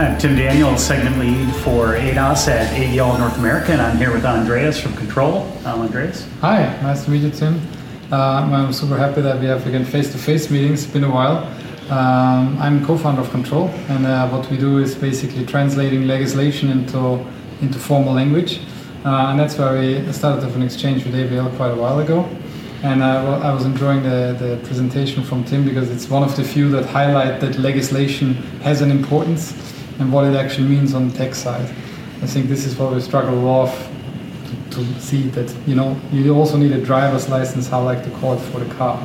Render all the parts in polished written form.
I'm Tim Daniel, segment lead for ADAS at AVL North America, and I'm here with Andreas from Kontrol. Andreas. Hi, nice to meet you, Tim. I'm super happy that we have again face-to-face meetings. It's been a while. I'm co-founder of Kontrol, and what we do is basically translating legislation into formal language, and that's why we started off an exchange with AVL quite a while ago. And I was enjoying the presentation from Tim, because it's one of the few that highlight that legislation has an importance and what it actually means on the tech side. I think this is what we struggle a lot to see, that you also need a driver's license, how like to call it, for the car.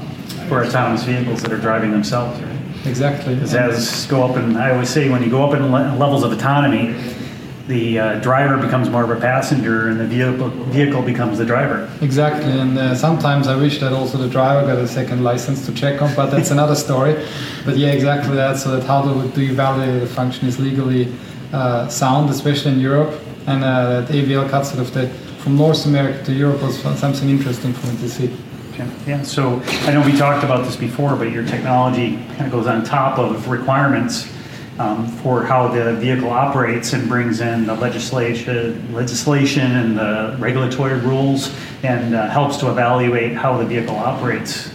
For autonomous vehicles that are driving themselves, right? Exactly. Because as go up, and I always say, when you go up in levels of autonomy, the driver becomes more of a passenger, and the vehicle becomes the driver. Exactly, and sometimes I wish that also the driver got a second license to check on, but that's another story. But yeah, exactly that. So that how do you validate the function is legally sound, especially in Europe, and that AVL cuts sort of from North America to Europe was something interesting for me to see. Yeah, so I know we talked about this before, but your technology kind of goes on top of requirements for how the vehicle operates and brings in the legislation and the regulatory rules, and helps to evaluate how the vehicle operates.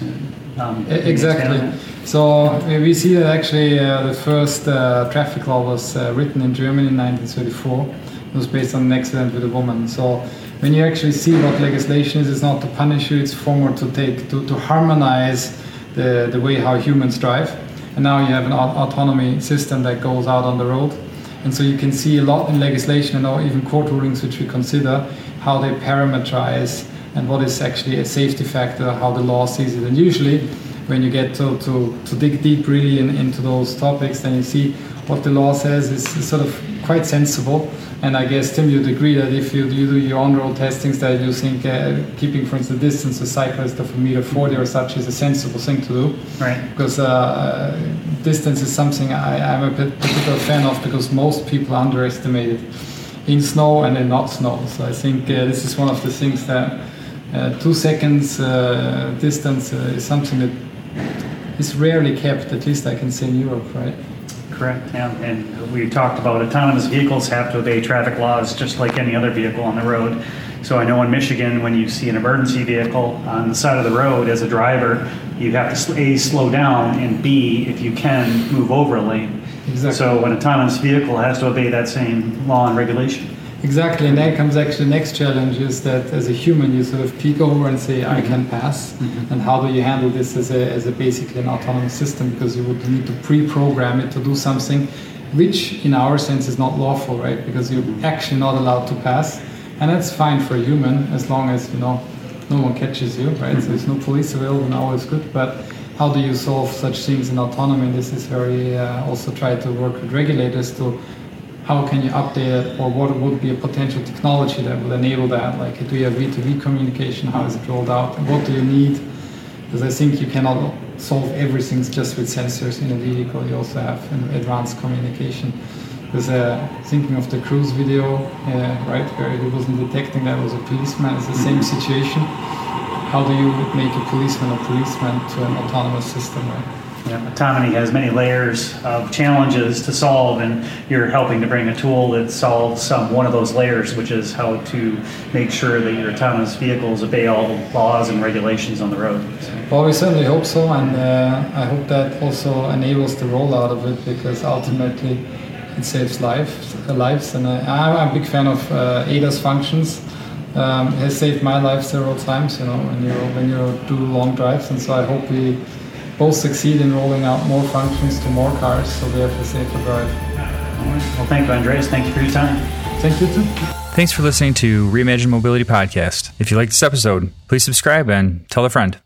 Exactly. So we see that actually the first traffic law was written in Germany in 1934. It was based on an accident with a woman. So when you actually see what legislation is, it's not to punish you, it's formal to harmonize the way how humans drive. And now you have an autonomy system that goes out on the road. And so you can see a lot in legislation and or even court rulings which we consider, how they parameterize and what is actually a safety factor, how the law sees it. And usually when you get to dig deep really into those topics, then you see what the law says is sort of quite sensible. And I guess, Tim, you'd agree that if you do your on-road testings, that you think keeping, for instance, distance a cyclist of 1.40 meters or such is a sensible thing to do. Right. Because distance is something I'm a particular fan of, because most people underestimate it in snow and in not snow. So I think this is one of the things that 2 seconds distance is something that is rarely kept, at least I can say in Europe, right? Correct. Yeah, and we talked about autonomous vehicles have to obey traffic laws just like any other vehicle on the road. So I know in Michigan, when you see an emergency vehicle on the side of the road, as a driver, you have to A, slow down, and B, if you can, move over a lane. Exactly. So an autonomous vehicle has to obey that same law and regulation. Exactly, and then comes actually the next challenge, is that as a human you sort of peek over and say, I can pass, and how do you handle this as a basically an autonomous system, because you would need to pre-program it to do something which in our sense is not lawful, right? Because you're actually not allowed to pass, and that's fine for a human as long as no one catches you, right? So there's no police available, and all is good. But how do you solve such things in autonomy? And this is very also try to work with regulators to how can you update it, or what would be a potential technology that would enable that? Like, do you have V2V communication? How is it rolled out? What do you need? Because I think you cannot solve everything just with sensors in a vehicle. You also have an advanced communication. Because thinking of the cruise video, right, where he wasn't detecting that was a policeman, it's the same situation. How do you make a policeman to an autonomous system, right? Yeah, autonomy has many layers of challenges to solve, and you're helping to bring a tool that solves one of those layers, which is how to make sure that your autonomous vehicles obey all the laws and regulations on the road. So. Well, we certainly hope so, and I hope that also enables the rollout of it, because ultimately it saves lives. And I'm a big fan of ADAS functions. It has saved my life several times, when you do long drives, and so I hope we both succeed in rolling out more functions to more cars, so we have a safer drive. Well, thank you, Andreas. Thank you for your time. Thank you, too. Thanks for listening to Reimagine Mobility Podcast. If you like this episode, please subscribe and tell a friend.